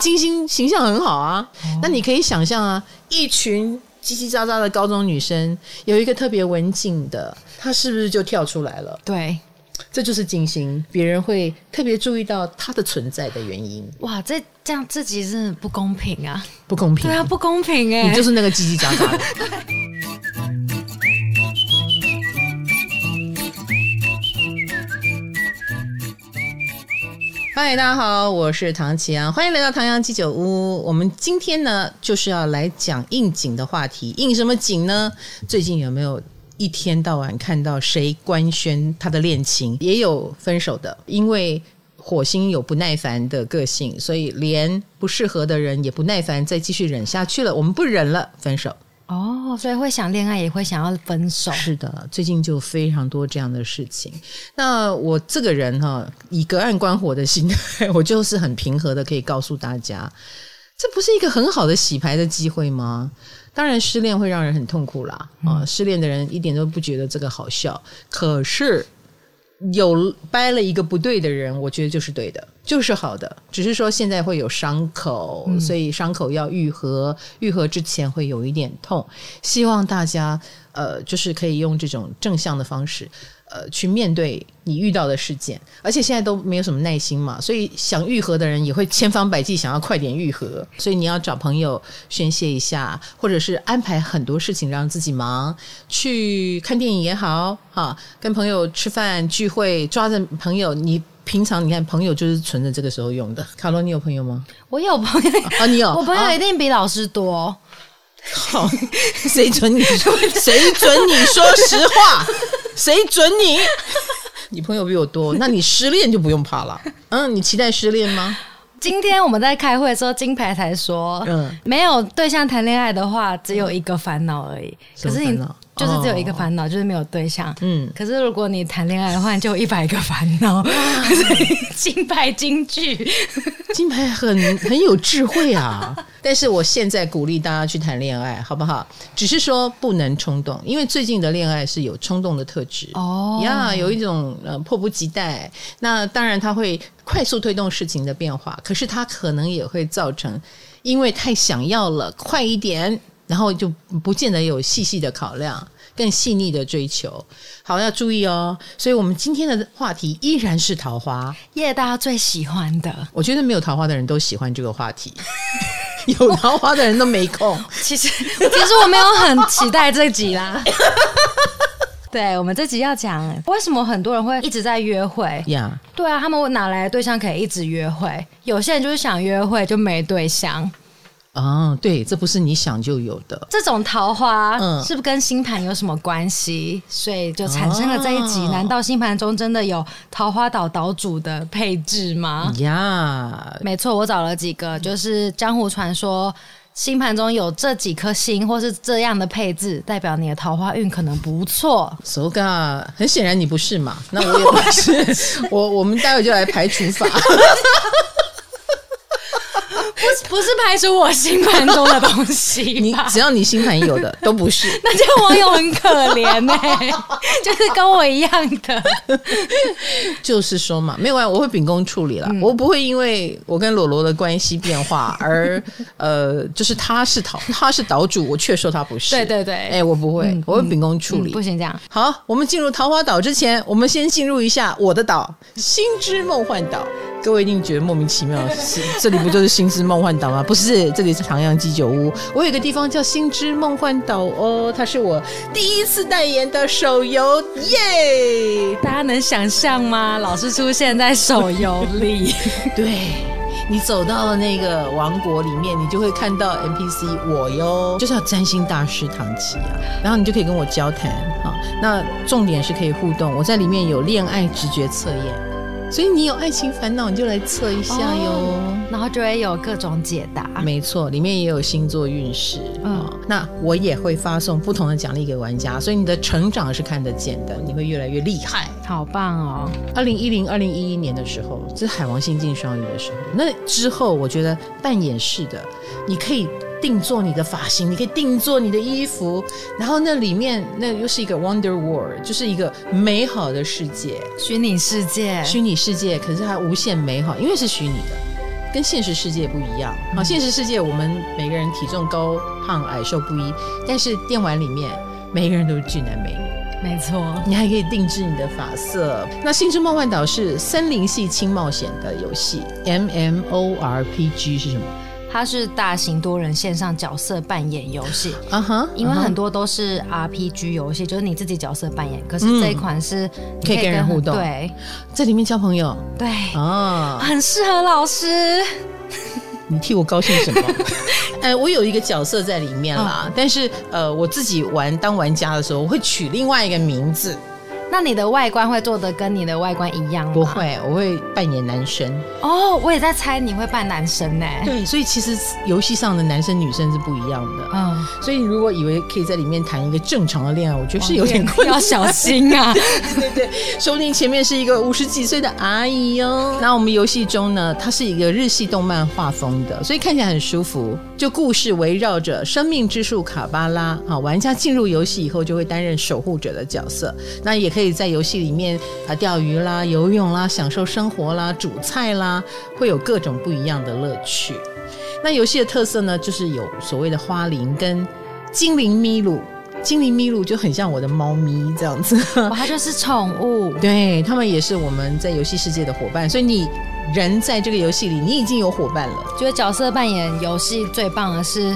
金星形象很好啊、哦、那你可以想象啊，一群叽叽喳喳的高中女生，有一个特别文静的，她是不是就跳出来了？对，这就是金星，别人会特别注意到她的存在的原因。哇，这样自己真的不公平啊，不公平，对啊，不公平欸，你就是那个叽叽喳喳的嗨，大家好，我是唐綺陽，欢迎来到唐陽雞酒屋。我们今天呢，就是要来讲应景的话题。应什么景呢？最近有没有一天到晚看到谁官宣他的恋情？也有分手的，因为火星有不耐烦的个性，所以连不适合的人也不耐烦再继续忍下去了，我们不忍了，分手。哦，所以会想恋爱也会想要分手。是的，最近就非常多这样的事情。那我这个人哈，以隔岸观火的心态，我就是很平和的可以告诉大家，这不是一个很好的洗牌的机会吗？当然失恋会让人很痛苦啦、失恋的人一点都不觉得这个好笑，可是有掰了一个不对的人，我觉得就是对的，就是好的，只是说现在会有伤口、所以伤口要愈合，愈合之前会有一点痛。希望大家就是可以用这种正向的方式去面对你遇到的事件，而且现在都没有什么耐心嘛，所以想愈合的人也会千方百计想要快点愈合，所以你要找朋友宣泄一下，或者是安排很多事情让自己忙，去看电影也好啊，跟朋友吃饭聚会，抓着朋友。你平常你看朋友就是存着这个时候用的。卡罗，你有朋友吗？我有朋友啊，你有？我朋友一定比老师多、好，谁准你说实话？谁准你？你朋友比我多，那你失恋就不用怕了。你期待失恋吗？今天我们在开会的时候，金牌才说，没有对象谈恋爱的话，只有一个烦恼而已。可是你就是只有一个烦恼，就是没有对象。可是如果你谈恋爱的话，你就有100个烦恼。金牌金句，金牌很有智慧啊！但是我现在鼓励大家去谈恋爱，好不好？只是说不能冲动，因为最近的恋爱是有冲动的特质哦，有一种迫不及待。那当然，它会快速推动事情的变化，可是它可能也会造成，因为太想要了，快一点。然后就不见得有细细的考量，更细腻的追求。好，要注意哦。所以我们今天的话题依然是桃花，大家最喜欢的。我觉得没有桃花的人都喜欢这个话题，有桃花的人都没空。其实我没有很期待这集啦。对，我们这集要讲为什么很多人会一直在约会。对啊，他们哪来的对象可以一直约会？有些人就是想约会就没对象。对，这不是你想就有的。这种桃花是不是跟星盘有什么关系？所以就产生了这一集。难道星盘中真的有桃花岛岛主的配置吗？没错，我找了几个，就是江湖传说星盘中有这几颗星或是这样的配置，代表你的桃花运可能不错。很显然你不是嘛，那我也不是。我们待会就来排除法。不是排除我星盘中的东西。你只要你星盘有的都不是。那这网友很可怜欸，就是跟我一样的。就是说嘛，没有啊，我会秉公处理啦。我不会因为我跟罗罗的关系变化而就是他是岛主，我却说他不是。对，我不会，我会秉公处理。不行这样。好，我们进入桃花岛之前，我们先进入一下我的岛——星之梦幻岛。各位一定觉得莫名其妙，这里不就是星之梦幻岛吗？不是，这里是唐陽雞酒屋。我有一个地方叫星之梦幻岛哦，它是我第一次代言的手游耶！大家能想象吗？老是出现在手游里。对。你走到了那个王国里面，你就会看到 NPC 我哟，就是要占星大师唐綺陽，然后你就可以跟我交谈啊。那重点是可以互动，我在里面有恋爱直觉测验。所以你有爱情烦恼，你就来测一下哟，然后就会有各种解答。没错，里面也有星座运势。那我也会发送不同的奖励给玩家，所以你的成长是看得见的，你会越来越厉害。好棒哦！2010、2011年的时候，这是海王星进双鱼的时候。那之后，我觉得扮演式的，你可以定做你的发型，你可以定做你的衣服，然后那里面那又是一个 Wonder World， 就是一个美好的世界，虚拟世界，可是它无限美好，因为是虚拟的。跟现实世界不一样。好，现实世界我们每个人体重高胖矮瘦不一，但是电玩里面每个人都是俊男美女。没错，你还可以定制你的发色。那《星之梦幻岛》是森林系轻冒险的游戏 ，MMORPG 是什么？它是大型多人线上角色扮演游戏，因为很多都是 RPG 游戏，就是你自己角色扮演。可是这一款是可以跟人互动，对，在里面交朋友，对，很适合老师。你替我高兴什么？我有一个角色在里面啦，但是我自己当玩家的时候，我会取另外一个名字。那你的外观会做的跟你的外观一样吗？不会，我会扮演男生。哦，我也在猜你会扮男生呢。对，所以其实游戏上的男生女生是不一样的。嗯，所以你如果以为可以在里面谈一个正常的恋爱，我觉得是有点困难，要小心啊。对，说不定前面是一个50几岁的阿姨哦。那我们游戏中呢，它是一个日系动漫画风的，所以看起来很舒服。就故事围绕着生命之树卡巴拉，玩家进入游戏以后就会担任守护者的角色，那也可以在游戏里面钓鱼啦、游泳啦、享受生活啦、煮菜啦，会有各种不一样的乐趣。那游戏的特色呢，就是有所谓的花铃跟精灵咪噜。精灵咪噜就很像我的猫咪这样子，它就是宠物。对，他们也是我们在游戏世界的伙伴，所以你人在这个游戏里，你已经有伙伴了。觉得角色扮演游戏最棒的是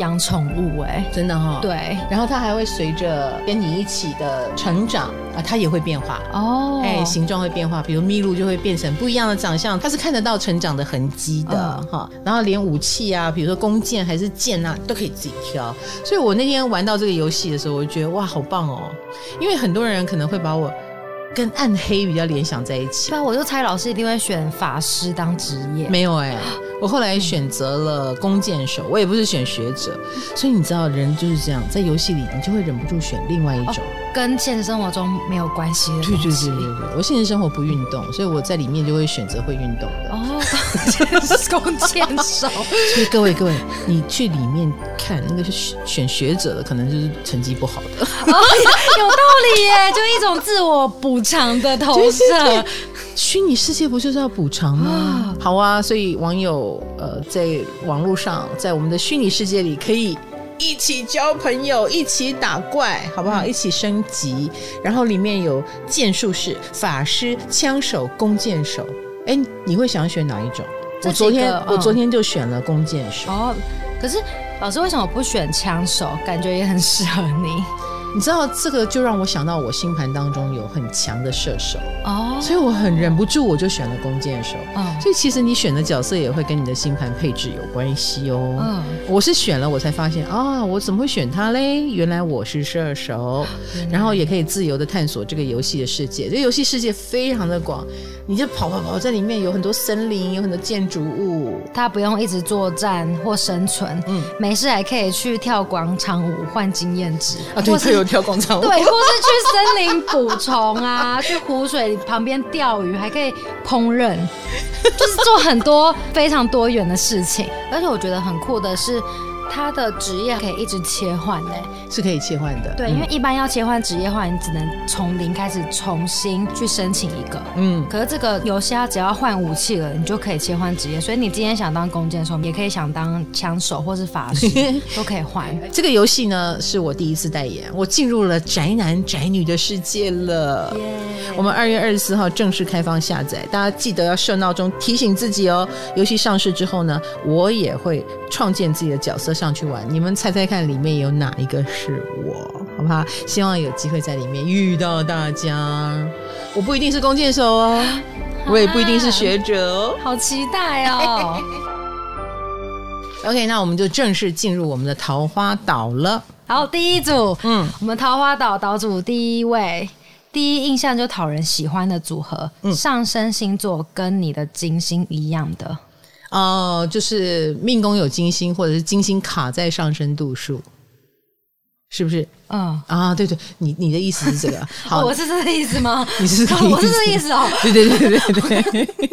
养宠物，真的哈。对，然后它还会随着跟你一起的成长啊，它也会变化哦。形状会变化，比如咪噜就会变成不一样的长相，它是看得到成长的痕迹的哈。然后连武器啊，比如说弓箭还是剑啊，都可以自己挑。所以我那天玩到这个游戏的时候，我就觉得哇，好棒哦！因为很多人可能会把我跟暗黑比较联想在一起。对啊，我就猜老师一定会选法师当职业。没有我后来选择了弓箭手，我也不是选学者，所以你知道人就是这样，在游戏里你就会忍不住选另外一种跟现实生活中没有关系的东西。对，我现实生活不运动，所以我在里面就会选择会运动的弓箭手。所以各位，你去里面看那个选学者的，可能就是成绩不好的有道理耶，就一种自我补偿的投射。虚拟世界不就是要补偿吗？好啊，所以网友在网络上，在我们的虚拟世界里可以一起交朋友，一起打怪，好不好？一起升级。然后里面有剑术士、法师、枪手、弓箭手。你会想选哪一种？我昨天就选了弓箭手。可是老师为什么不选枪手？感觉也很适合你。你知道这个就让我想到我星盘当中有很强的射手所以我很忍不住我就选了弓箭手所以其实你选的角色也会跟你的星盘配置有关系我是选了我才发现我怎么会选他嘞？原来我是射手然后也可以自由的探索这个游戏的世界。这游戏世界非常的广，你就跑在里面，有很多森林，有很多建筑物，他不用一直作战或生存没事还可以去跳广场舞换经验值对，可以跳广场舞，对，或是去森林捕虫啊，去湖水旁边钓鱼，还可以烹饪，就是做很多非常多元的事情。而且我觉得很酷的是，他的职业可以一直切换是可以切换的。对，因为一般要切换职业的话，你只能从零开始重新去申请一个。可是这个游戏它只要换武器了，你就可以切换职业。所以你今天想当弓箭手，也可以想当枪手或是法师，都可以换。这个游戏呢，是我第一次代言，我进入了宅男宅女的世界了。我们2月24号正式开放下载，大家记得要设闹钟提醒自己哦。游戏上市之后呢，我也会创建自己的角色上去玩，你们猜猜看里面有哪一个是我，好不好？希望有机会在里面遇到大家。我不一定是弓箭手哦，我也不一定是学者哦，好期待哦OK， 那我们就正式进入我们的桃花岛了。好，第一组我们桃花岛岛主第一位，第一印象就讨人喜欢的组合上升星座跟你的金星一样的就是命宫有金星，或者是金星卡在上升度数，是不是？对，你的意思是这个？好我是这个意思吗？你是这个意思？我是这个意思哦。对。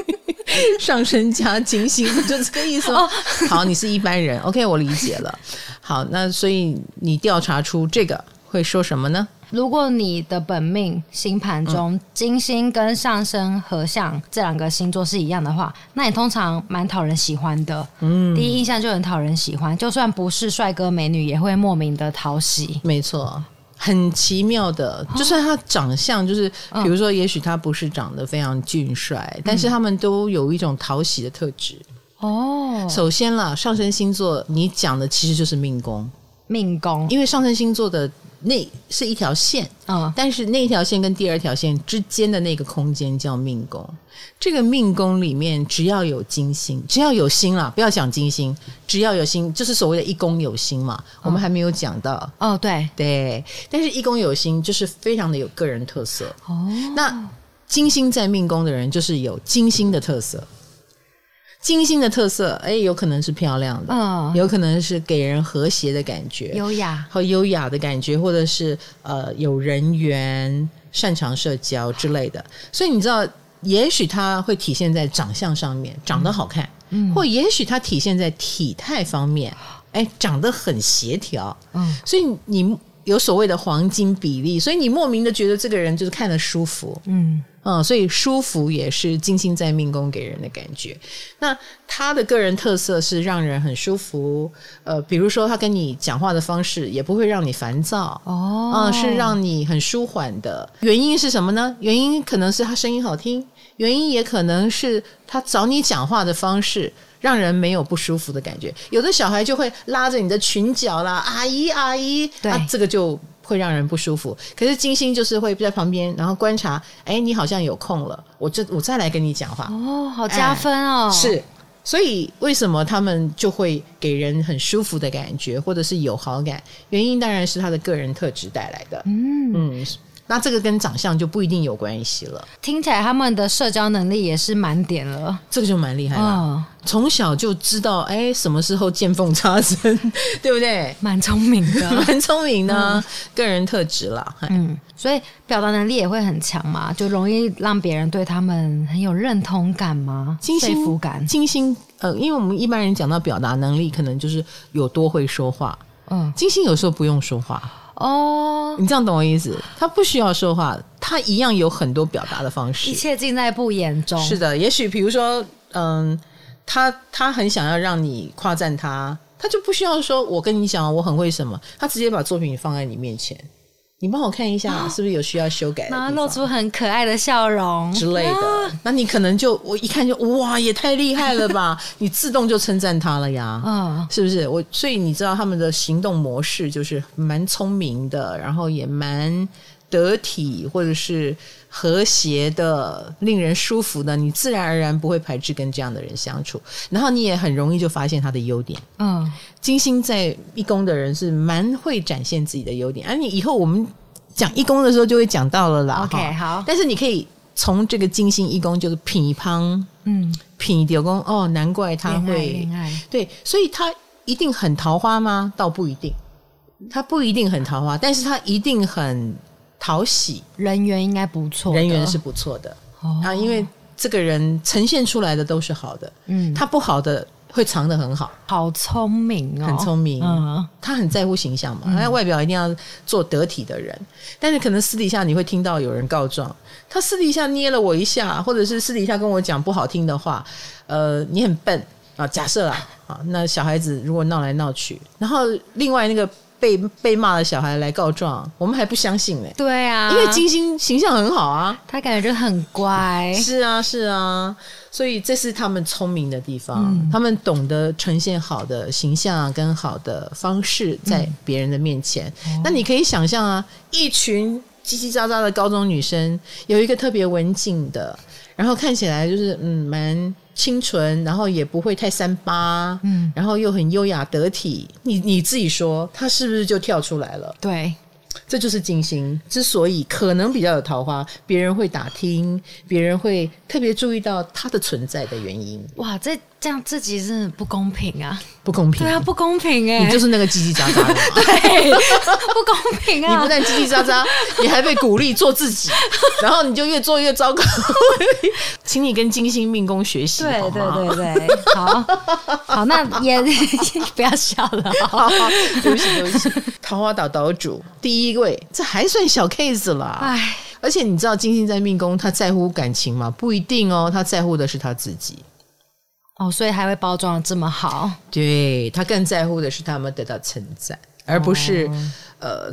上升加金星就这个意思吗？好，你是一般人，OK， 我理解了。好，那所以你调查出这个会说什么呢？如果你的本命星盘中金星跟上升合相这两个星座是一样的话，那你通常蛮讨人喜欢的，第一印象就很讨人喜欢，就算不是帅哥美女也会莫名的讨喜。没错，很奇妙的，就算他长相就是比如说也许他不是长得非常俊帅，但是他们都有一种讨喜的特质。首先啦，上升星座你讲的其实就是命宫，命宫因为上升星座的那是一条线，但是那一条线跟第二条线之间的那个空间叫命宫。这个命宫里面只要有金星，只要有星啦，不要讲金星，只要有星就是所谓的一宫有星嘛，我们还没有讲到。对对，但是一宫有星就是非常的有个人特色。那金星在命宫的人就是有金星的特色，金星的特色，有可能是漂亮的，有可能是给人和谐的感觉，优雅和优雅的感觉，或者是有人缘，擅长社交之类的。所以你知道，也许它会体现在长相上面，长得好看，或也许它体现在体态方面，长得很协调，所以你有所谓的黄金比例，所以你莫名的觉得这个人就是看得舒服，所以舒服也是金星在命宫给人的感觉。那他的个人特色是让人很舒服，比如说他跟你讲话的方式也不会让你烦躁，是让你很舒缓的。原因是什么呢？原因可能是他声音好听，原因也可能是他找你讲话的方式让人没有不舒服的感觉。有的小孩就会拉着你的裙角啦，阿姨阿姨，这个就会让人不舒服。可是金星就是会在旁边，然后观察，你好像有空了，我再来跟你讲话。好加分哦。是，所以为什么他们就会给人很舒服的感觉，或者是有好感？原因当然是他的个人特质带来的。那这个跟长相就不一定有关系了。听起来他们的社交能力也是满点了，这个就蛮厉害了。从小就知道什么时候见缝插针，对不对？蛮聪明的，蛮聪明的，个人特质啦。所以表达能力也会很强嘛，就容易让别人对他们很有认同感嘛，说服感。金星因为我们一般人讲到表达能力，可能就是有多会说话。金星有时候不用说话。你这样懂我意思？他不需要说话，他一样有很多表达的方式，一切尽在不言中。是的，也许比如说他很想要让你夸赞他，他就不需要说我跟你讲我很会什么，他直接把作品放在你面前，你帮我看一下，是不是有需要修改的地方，然后露出很可爱的笑容之类的。那你可能就我一看就哇，也太厉害了吧！你自动就称赞他了呀，是不是？所以你知道他们的行动模式就是蛮聪明的，然后也蛮得体，或者是和谐的，令人舒服的，你自然而然不会排斥跟这样的人相处，然后你也很容易就发现他的优点。金星在一宫的人是蛮会展现自己的优点，你以后我们讲一宫的时候就会讲到了啦。OK， 好，但是你可以从这个金星一宫就是品乓，品到宫难怪他会对，所以他一定很桃花吗？倒不一定，他不一定很桃花，但是他一定很讨喜，人缘应该不错，人缘是不错的，因为这个人呈现出来的都是好的，他不好的会藏得很好。好聪明哦，很聪明，他很在乎形象嘛，他外表一定要做得体的人，但是可能私底下你会听到有人告状，他私底下捏了我一下，或者是私底下跟我讲不好听的话，你很笨啊，假设啦啊，那小孩子如果闹来闹去，然后另外那个被骂的小孩来告状，我们还不相信呢。对啊，因为金星形象很好啊，他感觉就很乖。是啊，是啊，所以这是他们聪明的地方，他们懂得呈现好的形象跟好的方式在别人的面前。那你可以想象啊，一群叽叽喳喳的高中女生，有一个特别文静的，然后看起来就是蛮清纯，然后也不会太三八，然后又很优雅得体，你自己说他是不是就跳出来了？对，这就是金星之所以可能比较有桃花，别人会打听，别人会特别注意到他的存在的原因。哇，这这样自己真的不公平啊！不公平，对啊，不公平哎、欸！你就是那个叽叽喳喳的嘛，对，不公平啊！你不但叽叽喳喳，你还被鼓励做自己，然后你就越做越糟糕。请你跟金星命宫学习，对对对对，好好，那也不要笑了，好好，对不起对不起。桃花岛岛主第一位，这还算小 case 啦，哎，而且你知道金星在命宫，他在乎感情吗？不一定哦，他在乎的是他自己。哦，所以还会包装的这么好，对，他更在乎的是他们得到称赞，而不是、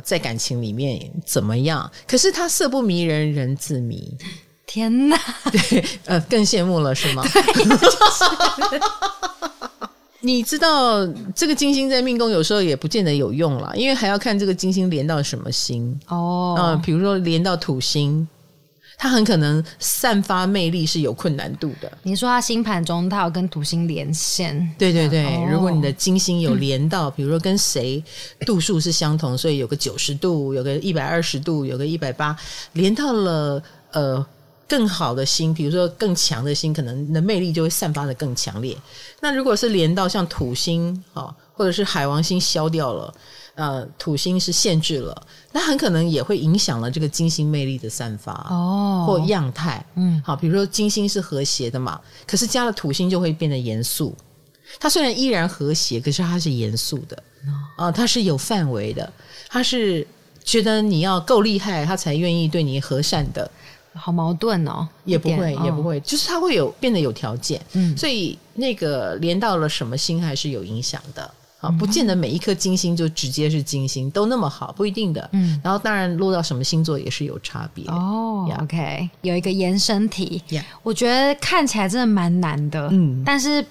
在感情里面怎么样。可是他色不迷人人自迷，天哪，对，更羡慕了是吗？就是、你知道这个金星在命宫有时候也不见得有用啦，因为还要看这个金星连到什么星哦，比如说连到土星。他很可能散发魅力是有困难度的。你说他星盘中他有跟土星连线，对对对、哦、如果你的金星有连到比如说跟谁度数是相同，所以有个90度，有个120度，有个180，连到了更好的星，比如说更强的星，可能你的魅力就会散发得更强烈。那如果是连到像土星、哦、或者是海王星消掉了，土星是限制了，那很可能也会影响了这个金星魅力的散发、哦、或样态、嗯、好，比如说金星是和谐的嘛，可是加了土星就会变得严肃，它虽然依然和谐，可是它是严肃的、它是有范围的，它是觉得你要够厉害它才愿意对你和善的，好矛盾哦，也不会、哦、也不会，就是它会有变得有条件、嗯、所以那个连到了什么星还是有影响的，好，不见得每一颗金星就直接是金星都那么好，不一定的、嗯、然后当然落到什么星座也是有差别哦、yeah. OK， 有一个延伸题、yeah. 我觉得看起来真的蛮难的、嗯、但是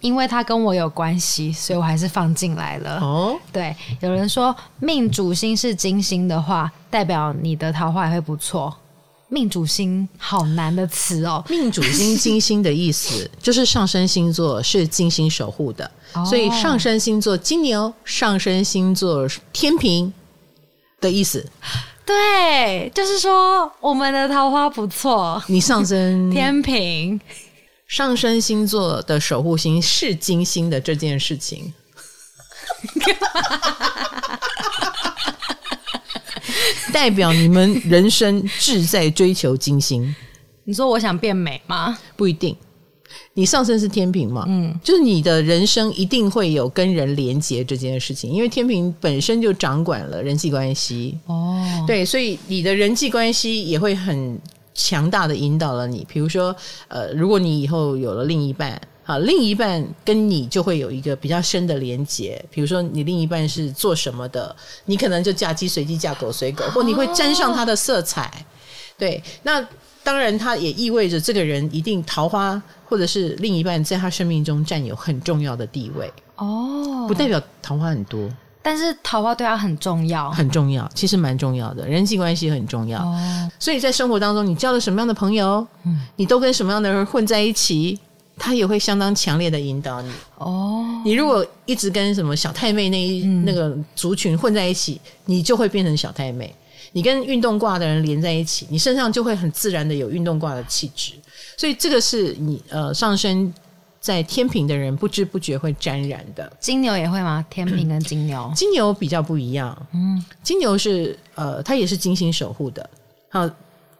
因为它跟我有关系，所以我还是放进来了哦。对，有人说命主星是金星的话，代表你的桃花也会不错。命主星好难的词哦，命主星金星的意思就是上升星座是金星守护的、哦、所以上升星座金牛，上升星座天秤的意思，对，就是说我们的桃花不错，你上升天秤，上升星座的守护星是金星的这件事情代表你们人生志在追求金星。你说我想变美吗？不一定。你上升是天秤嘛，嗯，就是你的人生一定会有跟人连结这件事情，因为天秤本身就掌管了人际关系哦，对，所以你的人际关系也会很强大的引导了你。比如说，如果你以后有了另一半。好，另一半跟你就会有一个比较深的连结，比如说你另一半是做什么的，你可能就嫁鸡随鸡嫁狗随狗，或你会沾上他的色彩、哦、对，那当然他也意味着这个人一定桃花或者是另一半在他生命中占有很重要的地位哦，不代表桃花很多，但是桃花对他很重要，很重要，其实蛮重要的，人际关系很重要、哦、所以在生活当中你交了什么样的朋友、嗯、你都跟什么样的人混在一起，他也会相当强烈的引导你哦。你如果一直跟什么小太妹那个族群混在一起，你就会变成小太妹。你跟运动挂的人连在一起，你身上就会很自然的有运动挂的气质。所以这个是你上升在天秤的人不知不觉会沾染的。金牛也会吗？天秤跟金牛，金牛比较不一样。嗯，金牛是他也是金星守护的。好。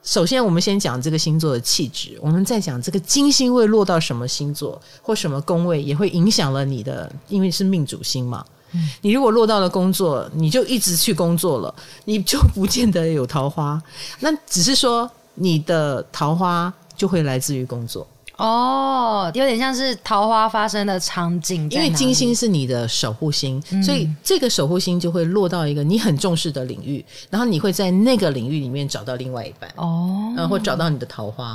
首先我们先讲这个星座的气质，我们再讲这个金星会落到什么星座或什么宫位，也会影响了你的，因为是命主星嘛、嗯、你如果落到了工作，你就一直去工作了，你就不见得有桃花，那只是说你的桃花就会来自于工作哦，有点像是桃花发生的场景，因为金星是你的守护星、嗯、所以这个守护星就会落到一个你很重视的领域，然后你会在那个领域里面找到另外一半哦、或找到你的桃花、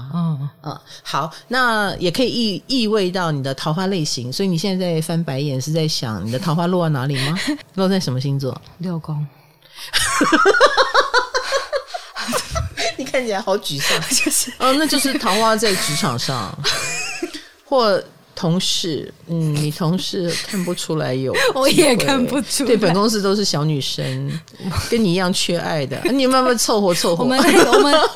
哦好，那也可以意味到你的桃花类型，所以你现在在翻白眼是在想你的桃花落到哪里吗？落在什么星座？六宫你看起来好沮丧、就是、那就是桃花在职场上或同事，嗯，你同事看不出来有我也看不出来，对，本公司都是小女生跟你一样缺爱的、啊、你有没有凑合凑合我们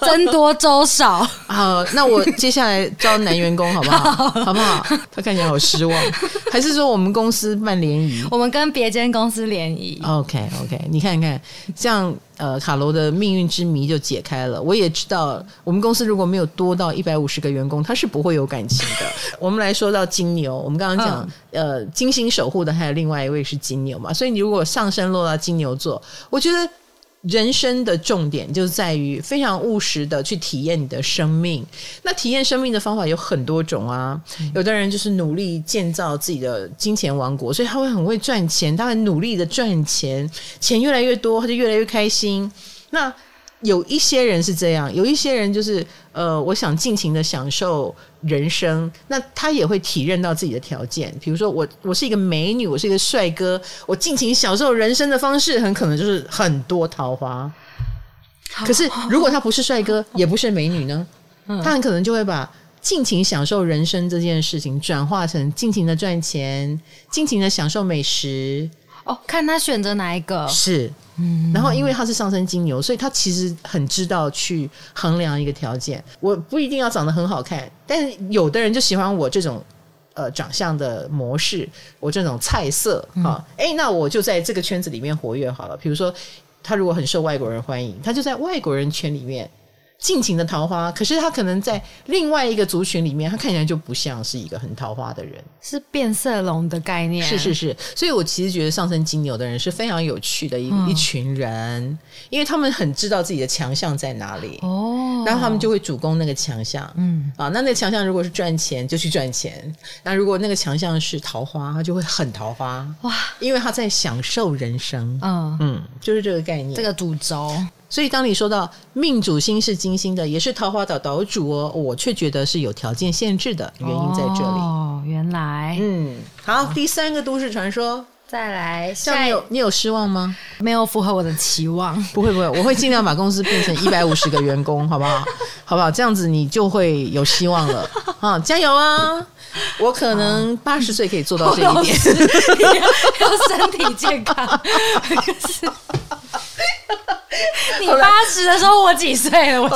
增多粥少好，那我接下来招男员工好不好好不好，他看起来好失望还是说我们公司办联谊，我们跟别间公司联谊 OK， 你看看这样卡罗的命运之谜就解开了。我也知道我们公司如果没有多到150个员工，他是不会有感情的我们来说到金牛，我们刚刚讲、金星守护的还有另外一位是金牛嘛，所以你如果上升落到金牛座，我觉得人生的重点就在于非常务实的去体验你的生命。那体验生命的方法有很多种啊，有的人就是努力建造自己的金钱王国，所以他会很会赚钱，他很努力的赚钱，钱越来越多他就越来越开心。那有一些人是这样，有一些人就是我想尽情的享受人生，那他也会体认到自己的条件，比如说我是一个美女，我是一个帅哥，我尽情享受人生的方式很可能就是很多桃花。可是如果他不是帅哥也不是美女呢，他很可能就会把尽情享受人生这件事情转化成尽情的赚钱，尽情的享受美食。哦，看他选择哪一个是，然后因为他是上升金牛，所以他其实很知道去衡量一个条件。我不一定要长得很好看，但是有的人就喜欢我这种长相的模式，我这种菜色啊，那我就在这个圈子里面活跃好了。比如说他如果很受外国人欢迎，他就在外国人圈里面尽情的桃花，可是他可能在另外一个族群里面，他看起来就不像是一个很桃花的人，是变色龙的概念。是是是，所以我其实觉得上升金牛的人是非常有趣的一群人，因为他们很知道自己的强项在哪里，哦，然后他们就会主攻那个强项，那个强项如果是赚钱就去赚钱，那如果那个强项是桃花，他就会很桃花，哇，因为他在享受人生，就是这个概念，这个主轴。所以当你说到命主星是金星的，也是桃花岛岛主哦，我却觉得是有条件限制的，原因在这里。哦，原来，好，第三个都市传说，再来，你有失望吗？没有符合我的期望，不会，我会尽量把公司变成150个员工，好不好？好不好？这样子你就会有希望了啊！加油啊！我可能80岁可以做到这一点，要身体健康。你80的时候我几岁了？我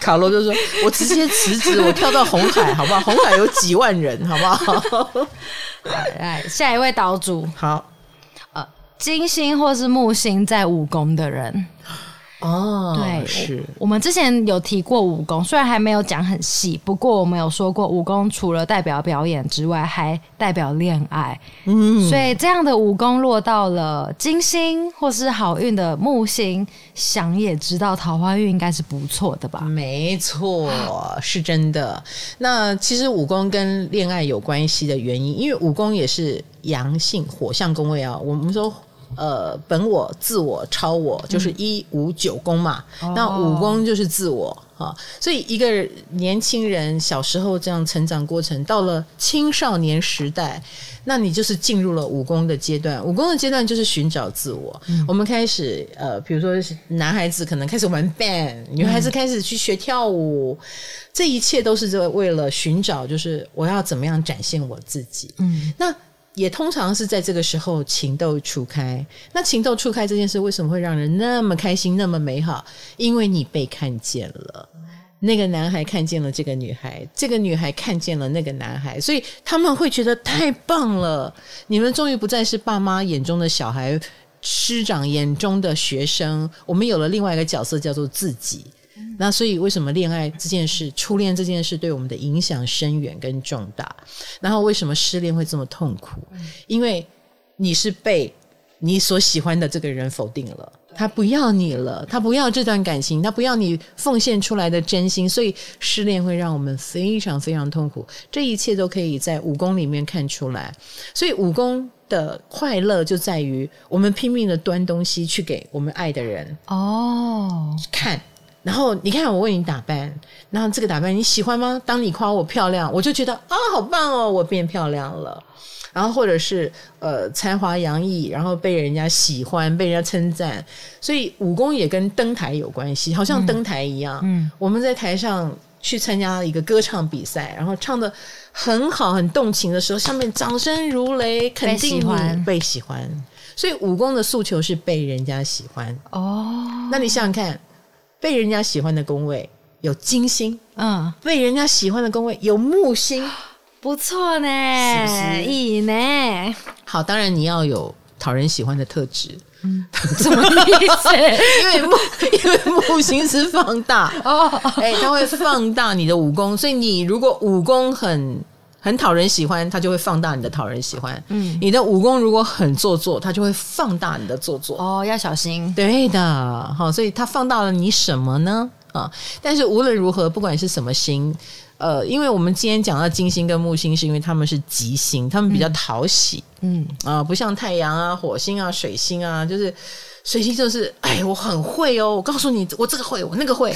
卡罗就说我直接辞职，我跳到红海好不好？红海有几万人好不好？来，下一位岛主。好，金星或是木星在五宫的人。哦，对，是我们之前有提过五宫，虽然还没有讲很细，不过我们有说过五宫除了代表表演之外，还代表恋爱。所以这样的五宫落到了金星或是好运的木星，想也知道桃花运应该是不错的吧？没错，是真的。那其实五宫跟恋爱有关系的原因，因为五宫也是阳性火象宫位啊，我们说。本我、自我、超我，就是159宫嘛。那五宫就是自我啊，所以一个年轻人小时候这样成长过程，到了青少年时代，那你就是进入了五宫的阶段。五宫的阶段就是寻找自我。我们开始比如说男孩子可能开始玩 band， 女孩子开始去学跳舞，这一切都是为了寻找，就是我要怎么样展现我自己。那也通常是在这个时候情窦初开。那情窦初开这件事为什么会让人那么开心那么美好？因为你被看见了，那个男孩看见了这个女孩，这个女孩看见了那个男孩，所以他们会觉得太棒了，你们终于不再是爸妈眼中的小孩，师长眼中的学生，我们有了另外一个角色叫做自己。那所以为什么恋爱这件事，初恋这件事对我们的影响深远跟重大，然后为什么失恋会这么痛苦？因为你是被你所喜欢的这个人否定了，他不要你了，他不要这段感情，他不要你奉献出来的真心，所以失恋会让我们非常非常痛苦。这一切都可以在五宫里面看出来，所以五宫的快乐就在于我们拼命的端东西去给我们爱的人看，然后你看我为你打扮，然后这个打扮你喜欢吗？当你夸我漂亮，我就觉得啊，好棒哦，我变漂亮了。然后或者是才华洋溢，然后被人家喜欢，被人家称赞。所以武功也跟登台有关系，好像登台一样。我们在台上去参加了一个歌唱比赛，然后唱得很好很动情的时候，上面掌声如雷，肯定被喜欢。所以武功的诉求是被人家喜欢。哦，那你想想看，被人家喜欢的宫位有金星，嗯，被人家喜欢的宫位有木星，不错呢，意呢。好，当然你要有讨人喜欢的特质。嗯，什么意思？因为木星是放大哦，它会放大你的武功，所以你如果武功很讨人喜欢，它就会放大你的讨人喜欢。嗯，你的武功如果很做作，它就会放大你的做作。哦，要小心。对的，好，所以它放大了你什么呢？啊，但是无论如何，不管是什么星。因为我们今天讲到金星跟木星，是因为他们是吉星，他们比较讨喜，嗯啊、不像太阳啊、火星啊、水星啊，就是水星就是哎，我很会哦，我告诉你，我这个会，我那个会。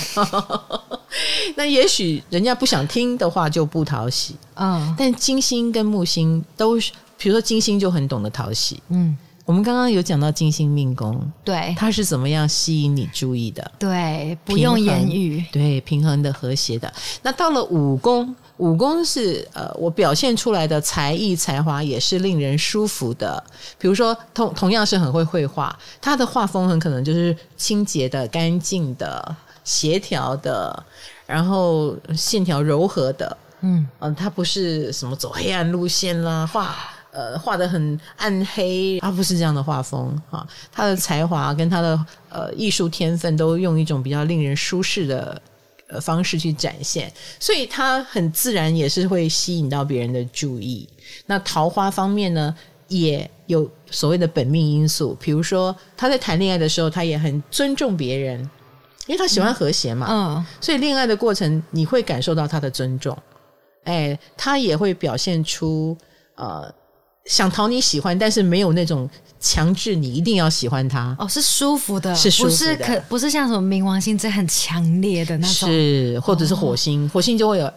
那也许人家不想听的话就不讨喜啊、嗯。但金星跟木星都，比如说金星就很懂得讨喜，嗯。我们刚刚有讲到金星命宫，对，它是怎么样吸引你注意的？对，不用言语，对，平衡的、和谐的。那到了武功，武功是我表现出来的才艺、才华也是令人舒服的。比如说，同样是很会绘画，他的画风很可能就是清洁的、干净的、协调的，然后线条柔和的。嗯，他不是什么走黑暗路线啦，画得很暗黑，他不是这样的画风哈。他的才华跟他的艺术天分都用一种比较令人舒适的方式去展现，所以他很自然也是会吸引到别人的注意。那桃花方面呢，也有所谓的本命因素，比如说他在谈恋爱的时候，他也很尊重别人，因为他喜欢和谐嘛，嗯，所以恋爱的过程你会感受到他的尊重，哎，他也会表现出想讨你喜欢，但是没有那种强制你一定要喜欢他。哦，是舒服的，是舒服的，不是像什么冥王星这很强烈的那种，是或者是火星，哦、火星就会有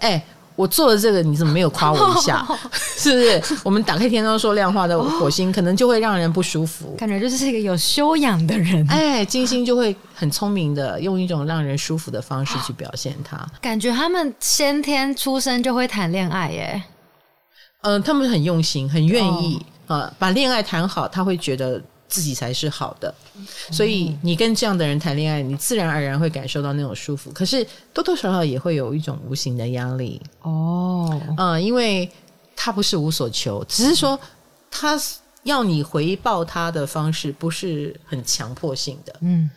我做了这个，你怎么没有夸我一下？哦、是不是？我们打开天窗说亮话的火星、哦，可能就会让人不舒服，感觉就是一个有修养的人。金星就会很聪明的用一种让人舒服的方式去表现他。感觉他们先天出生就会谈恋爱耶。他们很用心，很愿意、把恋爱谈好，他会觉得自己才是好的、嗯、所以你跟这样的人谈恋爱，你自然而然会感受到那种舒服，可是多多少少也会有一种无形的压力哦。因为他不是无所求，只是说他要你回报他的方式不是很强迫性的，嗯，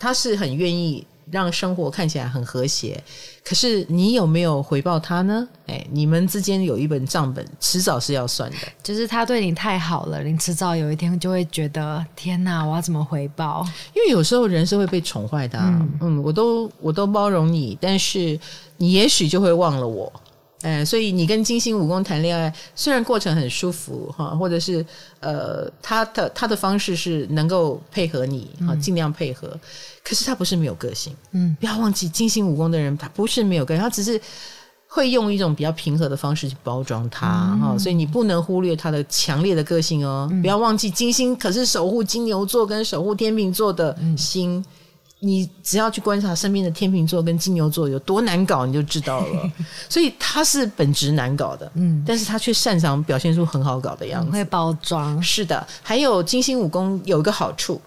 他是很愿意让生活看起来很和谐，可是你有没有回报他呢？你们之间有一本账本，迟早是要算的。就是他对你太好了，你迟早有一天就会觉得天哪，我要怎么回报？因为有时候人是会被宠坏的、啊，嗯，我都包容你，但是你也许就会忘了我。所以你跟金星武功谈恋爱，虽然过程很舒服哈，或者是他的方式是能够配合你啊，尽量配合、嗯，可是他不是没有个性，嗯，不要忘记金星武功的人，他不是没有个性，他只是会用一种比较平和的方式去包装他哈、嗯，所以你不能忽略他的强烈的个性哦，嗯、不要忘记金星可是守护金牛座跟守护天秤座的星。嗯，你只要去观察身边的天秤座跟金牛座有多难搞，你就知道了。所以他是本质难搞的，嗯，但是他却擅长表现出很好搞的样子，会包装。是的，还有金星武功有一个好处，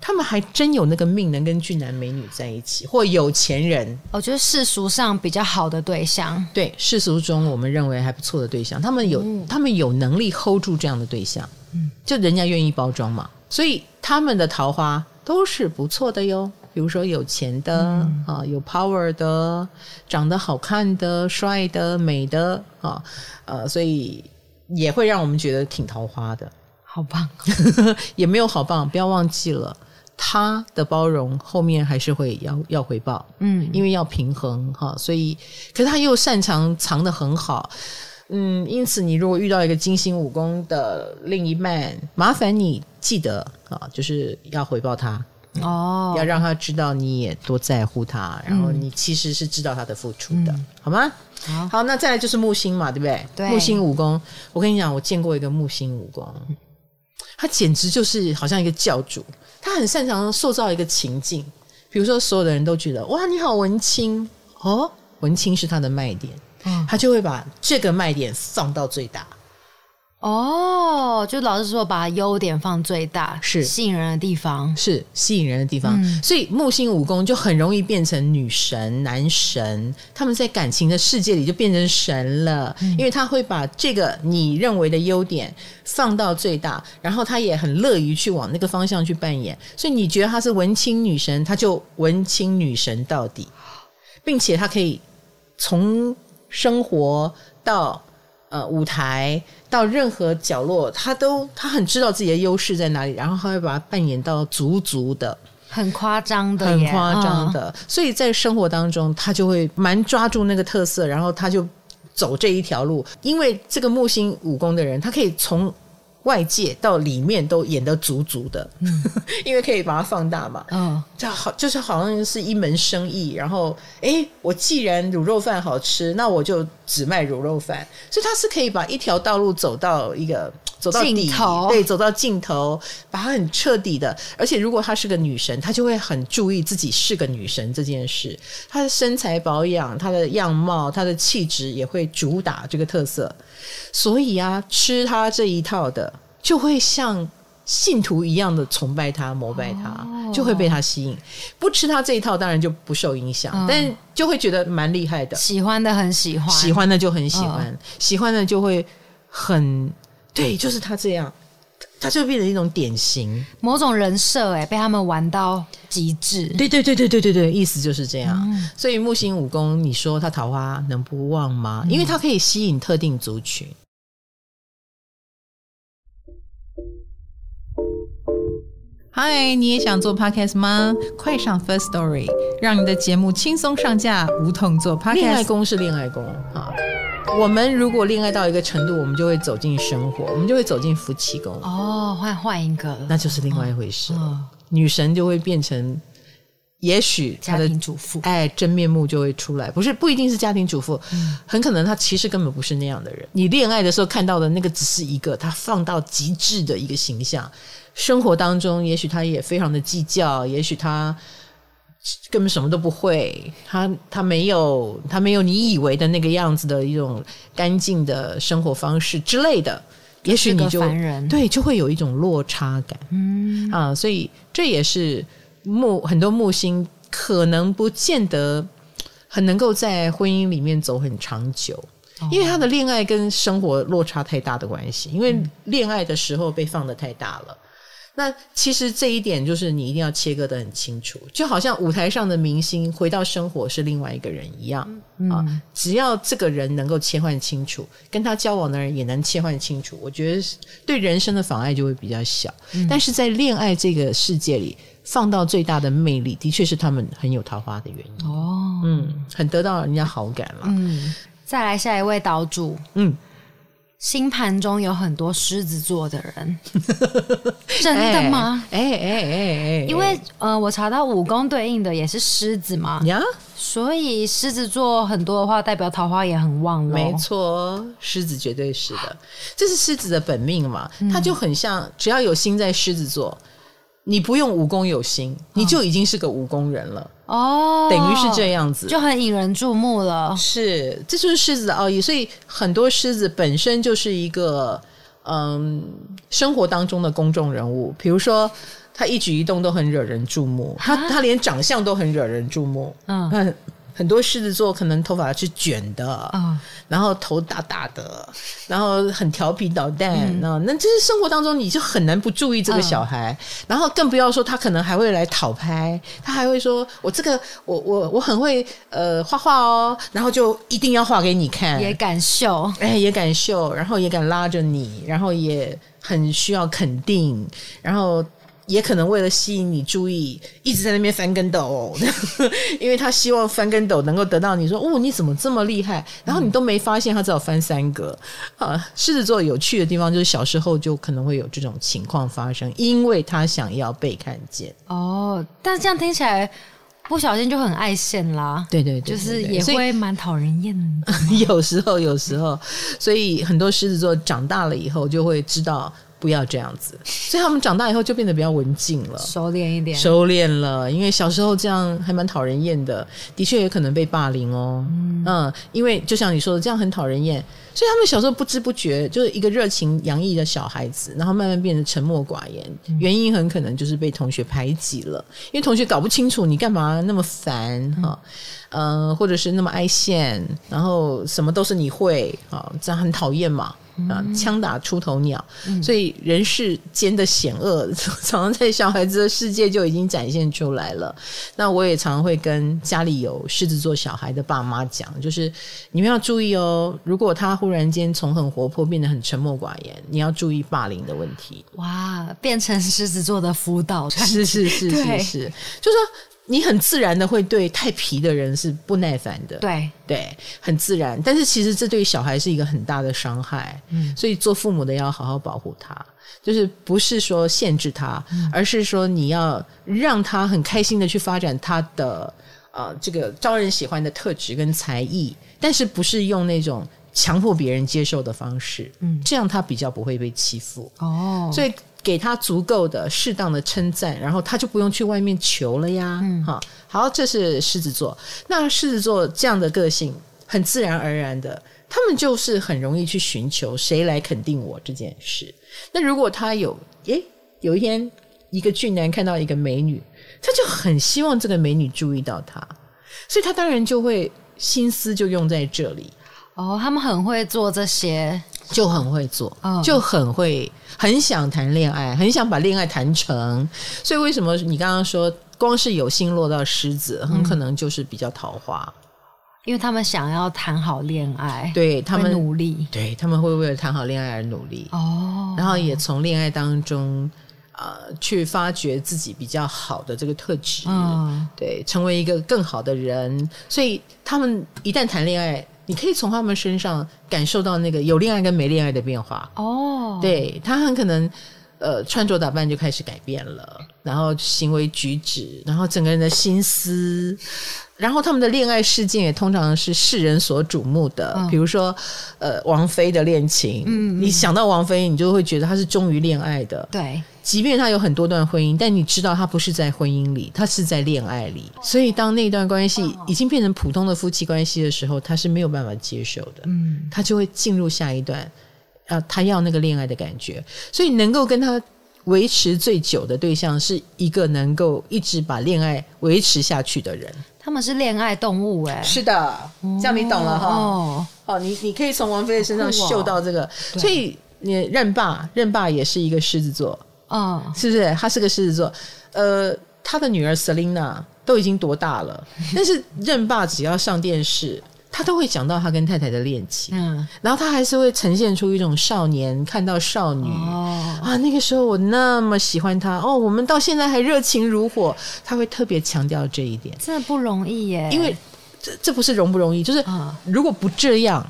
他们还真有那个命能跟俊男美女在一起，或有钱人。我觉得世俗上比较好的对象，对世俗中我们认为还不错的对象，他们有能力 hold 住这样的对象，嗯，就人家愿意包装嘛，所以他们的桃花都是不错的哟。比如说有钱的、有 power 的，长得好看的，帅的，美的、所以也会让我们觉得挺桃花的，好棒也没有好棒，不要忘记了他的包容后面还是会要回报，嗯，因为要平衡哈，所以可是他又擅长藏得很好，嗯，因此你如果遇到一个金星武功的另一半，麻烦你记得就是要回报他哦，要让他知道你也多在乎他，然后你其实是知道他的付出的，好吗？好，那再来就是木星嘛，对不对？对，木星武功，我跟你讲，我见过一个木星武功，他简直就是好像一个教主，他很擅长塑造一个情境，比如说所有的人都觉得哇，你好文青哦，文青是他的卖点，他就会把这个卖点放到最大。哦，就老是说把优点放最大，是吸引人的地方，是吸引人的地方。所以木星五宫就很容易变成女神、男神，他们在感情的世界里就变成神了，因为他会把这个你认为的优点放到最大，然后他也很乐于去往那个方向去扮演。所以你觉得他是文青女神，他就文青女神到底，并且他可以从生活到舞台到任何角落，他很知道自己的优势在哪里，然后他会把它扮演到足足的，很夸张的耶，很夸张的。所以在生活当中他就会蛮抓住那个特色，然后他就走这一条路。因为这个木星五宫的人，他可以从外界到里面都演得足足的，因为可以把它放大嘛。就是好像是一门生意，然后我既然卤肉饭好吃，那我就只卖卤肉饭。所以它是可以把一条道路走到尽头，对，走到尽头，把它很彻底的。而且如果她是个女神，她就会很注意自己是个女神这件事，她的身材保养、她的样貌、她的气质也会主打这个特色。所以啊，吃她这一套的就会像信徒一样的崇拜他、膜拜他，就会被他吸引。不吃他这一套当然就不受影响，但就会觉得蛮厉害的，喜欢的很喜欢，喜欢的就很喜欢，喜欢的就会很，对，就是他这样，他就变成一种典型，某种人设，被他们玩到极致。对对对对对对对，意思就是这样。所以木星五宫，你说他桃花能不旺吗？因为他可以吸引特定族群。嗨，你也想做 podcast 吗？快上 First Story， 让你的节目轻松上架，无痛做 podcast。恋爱宫是恋爱宫啊，我们如果恋爱到一个程度，我们就会走进生活，我们就会走进夫妻宫。哦，换一个，那就是另外一回事了。女神就会变成，也许她的家庭主妇，真面目就会出来。不一定是家庭主妇，很可能她其实根本不是那样的人。你恋爱的时候看到的那个，只是一个她放到极致的一个形象。生活当中也许他也非常的计较，也许他根本什么都不会，他没有你以为的那个样子的一种干净的生活方式之类的，也许你就对就会有一种落差感。所以这也是很多木星可能不见得很能够在婚姻里面走很长久，因为他的恋爱跟生活落差太大的关系，因为恋爱的时候被放得太大了。那其实这一点就是你一定要切割得很清楚，就好像舞台上的明星回到生活是另外一个人一样，只要这个人能够切换清楚，跟他交往的人也能切换清楚，我觉得对人生的妨碍就会比较小。但是在恋爱这个世界里放到最大的魅力，的确是他们很有桃花的原因。很得到人家好感了。再来下一位岛主，星盘中有很多狮子座的人。真的吗？因为我查到五宫对应的也是狮子嘛，所以狮子座很多的话代表桃花也很旺。没错，狮子绝对是的，这是狮子的本命嘛，它就很像，只要有星在狮子座，你不用五宫有星，你就已经是个五宫人了。等于是这样子，就很引人注目了。是，这就是狮子的奥义。所以很多狮子本身就是一个生活当中的公众人物，比如说他一举一动都很惹人注目，他连长相都很惹人注目。很多狮子座可能头发是卷的，然后头大大的，然后很调皮捣蛋，那就是生活当中你就很难不注意这个小孩，然后更不要说他可能还会来讨拍，他还会说我很会画画哦，然后就一定要画给你看，也敢秀，也敢秀，然后也敢拉着你，然后也很需要肯定，然后也可能为了吸引你注意一直在那边翻跟斗，因为他希望翻跟斗能够得到你说你怎么这么厉害，然后你都没发现他只好翻三个。狮子座有趣的地方就是小时候就可能会有这种情况发生，因为他想要被看见。但是这样听起来不小心就很爱现啦。对，就是也会蛮讨人厌的。有时候所以很多狮子座长大了以后就会知道不要这样子，所以他们长大以后就变得比较文静了，收敛一点，收敛了，因为小时候这样还蛮讨人厌的，的确也可能被霸凌哦，因为就像你说的，这样很讨人厌，所以他们小时候不知不觉就是一个热情洋溢的小孩子，然后慢慢变得沉默寡言，原因很可能就是被同学排挤了，因为同学搞不清楚你干嘛那么烦哈，或者是那么挨线，然后什么都是你会啊，这样很讨厌嘛。啊，枪打出头鸟，所以人世间的险恶常常在小孩子的世界就已经展现出来了。那我也常常会跟家里有狮子座小孩的爸妈讲，就是你们要注意哦，如果他忽然间从很活泼变得很沉默寡言，你要注意霸凌的问题。哇，变成狮子座的辅导，是是是是是，就是你很自然的会对太皮的人是不耐烦的，对对，很自然，但是其实这对小孩是一个很大的伤害，所以做父母的要好好保护他，就是不是说限制他，而是说你要让他很开心的去发展他的这个招人喜欢的特质跟才艺，但是不是用那种强迫别人接受的方式，这样他比较不会被欺负哦，所以给他足够的适当的称赞，然后他就不用去外面求了呀，好，这是狮子座。那狮子座这样的个性很自然而然的，他们就是很容易去寻求谁来肯定我这件事。那如果他有一天一个俊男看到一个美女，他就很希望这个美女注意到他，所以他当然就会心思就用在这里哦，他们很会做这些，就很会做，就很会，很想谈恋爱，很想把恋爱谈成。所以为什么你刚刚说光是有心落到狮子，很可能就是比较桃花，因为他们想要谈好恋爱，对，他们努力，对，他们会为了谈好恋爱而努力哦，然后也从恋爱当中去发掘自己比较好的这个特质，对，成为一个更好的人。所以他们一旦谈恋爱，你可以从他们身上感受到那个有恋爱跟没恋爱的变化哦，对，他很可能穿着打扮就开始改变了，然后行为举止，然后整个人的心思，然后他们的恋爱事件也通常是世人所瞩目的，比如说王菲的恋情，你想到王菲你就会觉得她是忠于恋爱的，对，即便他有很多段婚姻，但你知道他不是在婚姻里，他是在恋爱里，所以当那段关系已经变成普通的夫妻关系的时候，他是没有办法接受的，他就会进入下一段他要那个恋爱的感觉。所以能够跟他维持最久的对象是一个能够一直把恋爱维持下去的人，他们是恋爱动物是的，这样你懂了哦，你可以从王菲的身上嗅到这个所以任爸也是一个狮子座是不是？他是个狮子座，他的女儿 Selina 都已经多大了，但是任爸只要上电视，他都会讲到他跟太太的恋情，然后他还是会呈现出一种少年看到少女那个时候我那么喜欢他我们到现在还热情如火，他会特别强调这一点，真的不容易耶，因为 这不是容不容易，就是如果不这样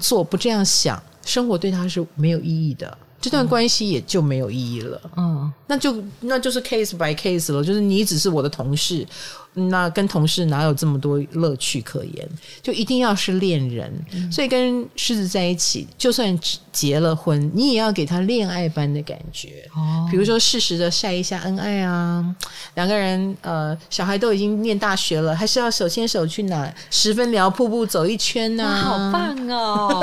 做，不这样想，生活对他是没有意义的，这段关系也就没有意义了，那就是 case by case 了，就是你只是我的同事，那跟同事哪有这么多乐趣可言，就一定要是恋人，所以跟狮子在一起，就算结了婚，你也要给他恋爱般的感觉比如说适时的晒一下恩爱啊，两个人小孩都已经念大学了，还是要手牵手去哪十分寮瀑布走一圈啊，好棒哦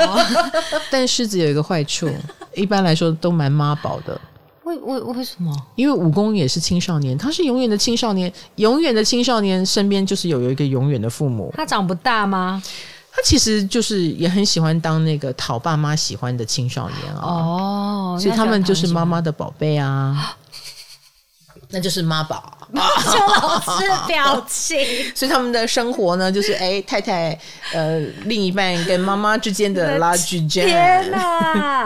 但狮子有一个坏处，一般来说都蛮妈宝的，为什么？因为武功也是青少年，他是永远的青少年，永远的青少年身边就是有一个永远的父母。他长不大吗？他其实就是也很喜欢当那个讨爸妈喜欢的青少年所以他们就是妈妈的宝贝啊，那就是妈宝，就老师表情所以他们的生活呢就是太太另一半跟妈妈之间的拉锯战，天哪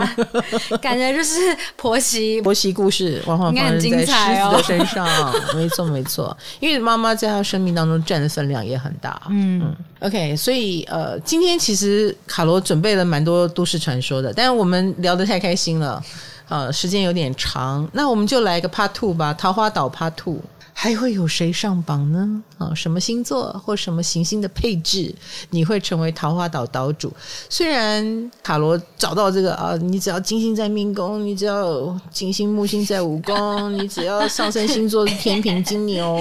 感觉就是婆媳故事往往发生在狮子的身上没错没错，因为妈妈在她生命当中占的分量也很大OK， 所以今天其实卡罗准备了蛮多都市传说的，但我们聊得太开心了时间有点长，那我们就来个 Part 2 吧，桃花岛 Part 2。还会有谁上榜呢？什么星座或什么行星的配置你会成为桃花岛岛主？虽然塔罗找到这个你只要金星在命宫，你只要金星木星在五宫，你只要上升星座是天平金牛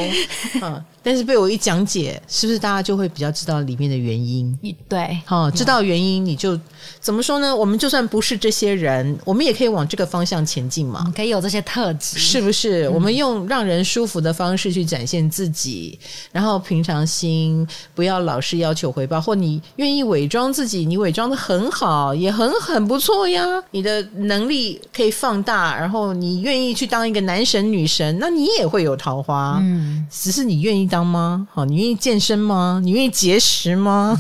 但是被我一讲解，是不是大家就会比较知道里面的原因？对，知道原因你就怎么说呢？我们就算不是这些人，我们也可以往这个方向前进嘛，可以有这些特质，是不是？我们用让人舒服的方式去展现自己，然后平常心，不要老是要求回报，或你愿意伪装自己，你伪装得很好，也很不错呀，你的能力可以放大，然后你愿意去当一个男神女神，那你也会有桃花。只是你愿意当吗？你愿意健身吗？你愿意节食吗？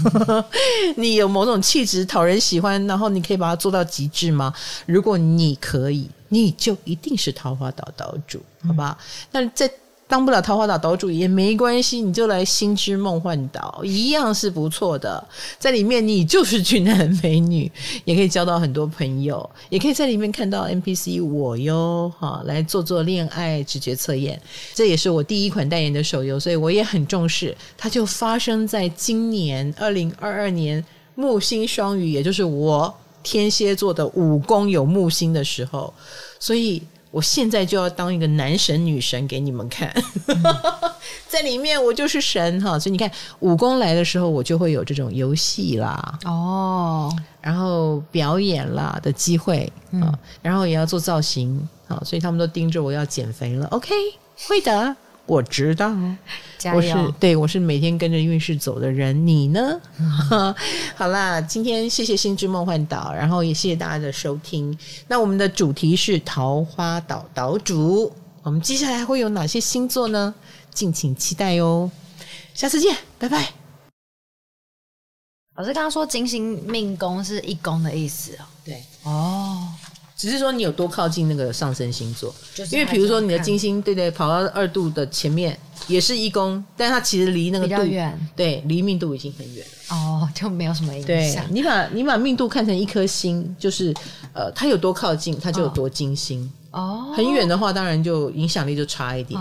你有某种气质讨人喜欢，然后你可以把它做到极致吗？如果你可以，你就一定是桃花岛岛主，好吧？那在当不了桃花岛岛主也没关系，你就来星之梦幻岛，一样是不错的。在里面你就是俊男美女，也可以交到很多朋友，也可以在里面看到 NPC 我哟，来做做恋爱直觉测验。这也是我第一款代言的手游，所以我也很重视。它就发生在今年2022年木星双鱼，也就是我天蝎座的五宫有木星的时候，所以我现在就要当一个男神女神给你们看。在里面我就是神哈，所以你看武功来的时候我就会有这种游戏啦然后表演啦的机会然后也要做造型所以他们都盯着我要减肥了。 OK， 会的，我知道，加油。我是每天跟着运势走的人，你呢？好啦，今天谢谢星之梦幻岛，然后也谢谢大家的收听。那我们的主题是桃花岛岛主，我们接下来会有哪些星座呢？敬请期待哦，下次见，拜拜。老师刚刚说金星命宫是一宫的意思对只是说你有多靠近那个上升星座，就是因为比如说你的金星跑到二度的前面也是一宫，但它其实离那个度比较远，对，离命度已经很远了就没有什么影响。对，你把命度看成一颗星，就是它有多靠近它就有多金星很远的话当然就影响力就差一点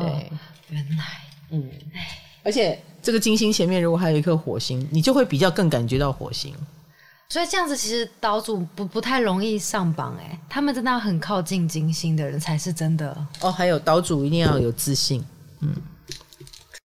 对，原来而且这个金星前面如果还有一颗火星，你就会比较更感觉到火星。所以这样子其实岛主不太容易上榜他们真的要很靠近金星的人才是真的还有岛主一定要有自信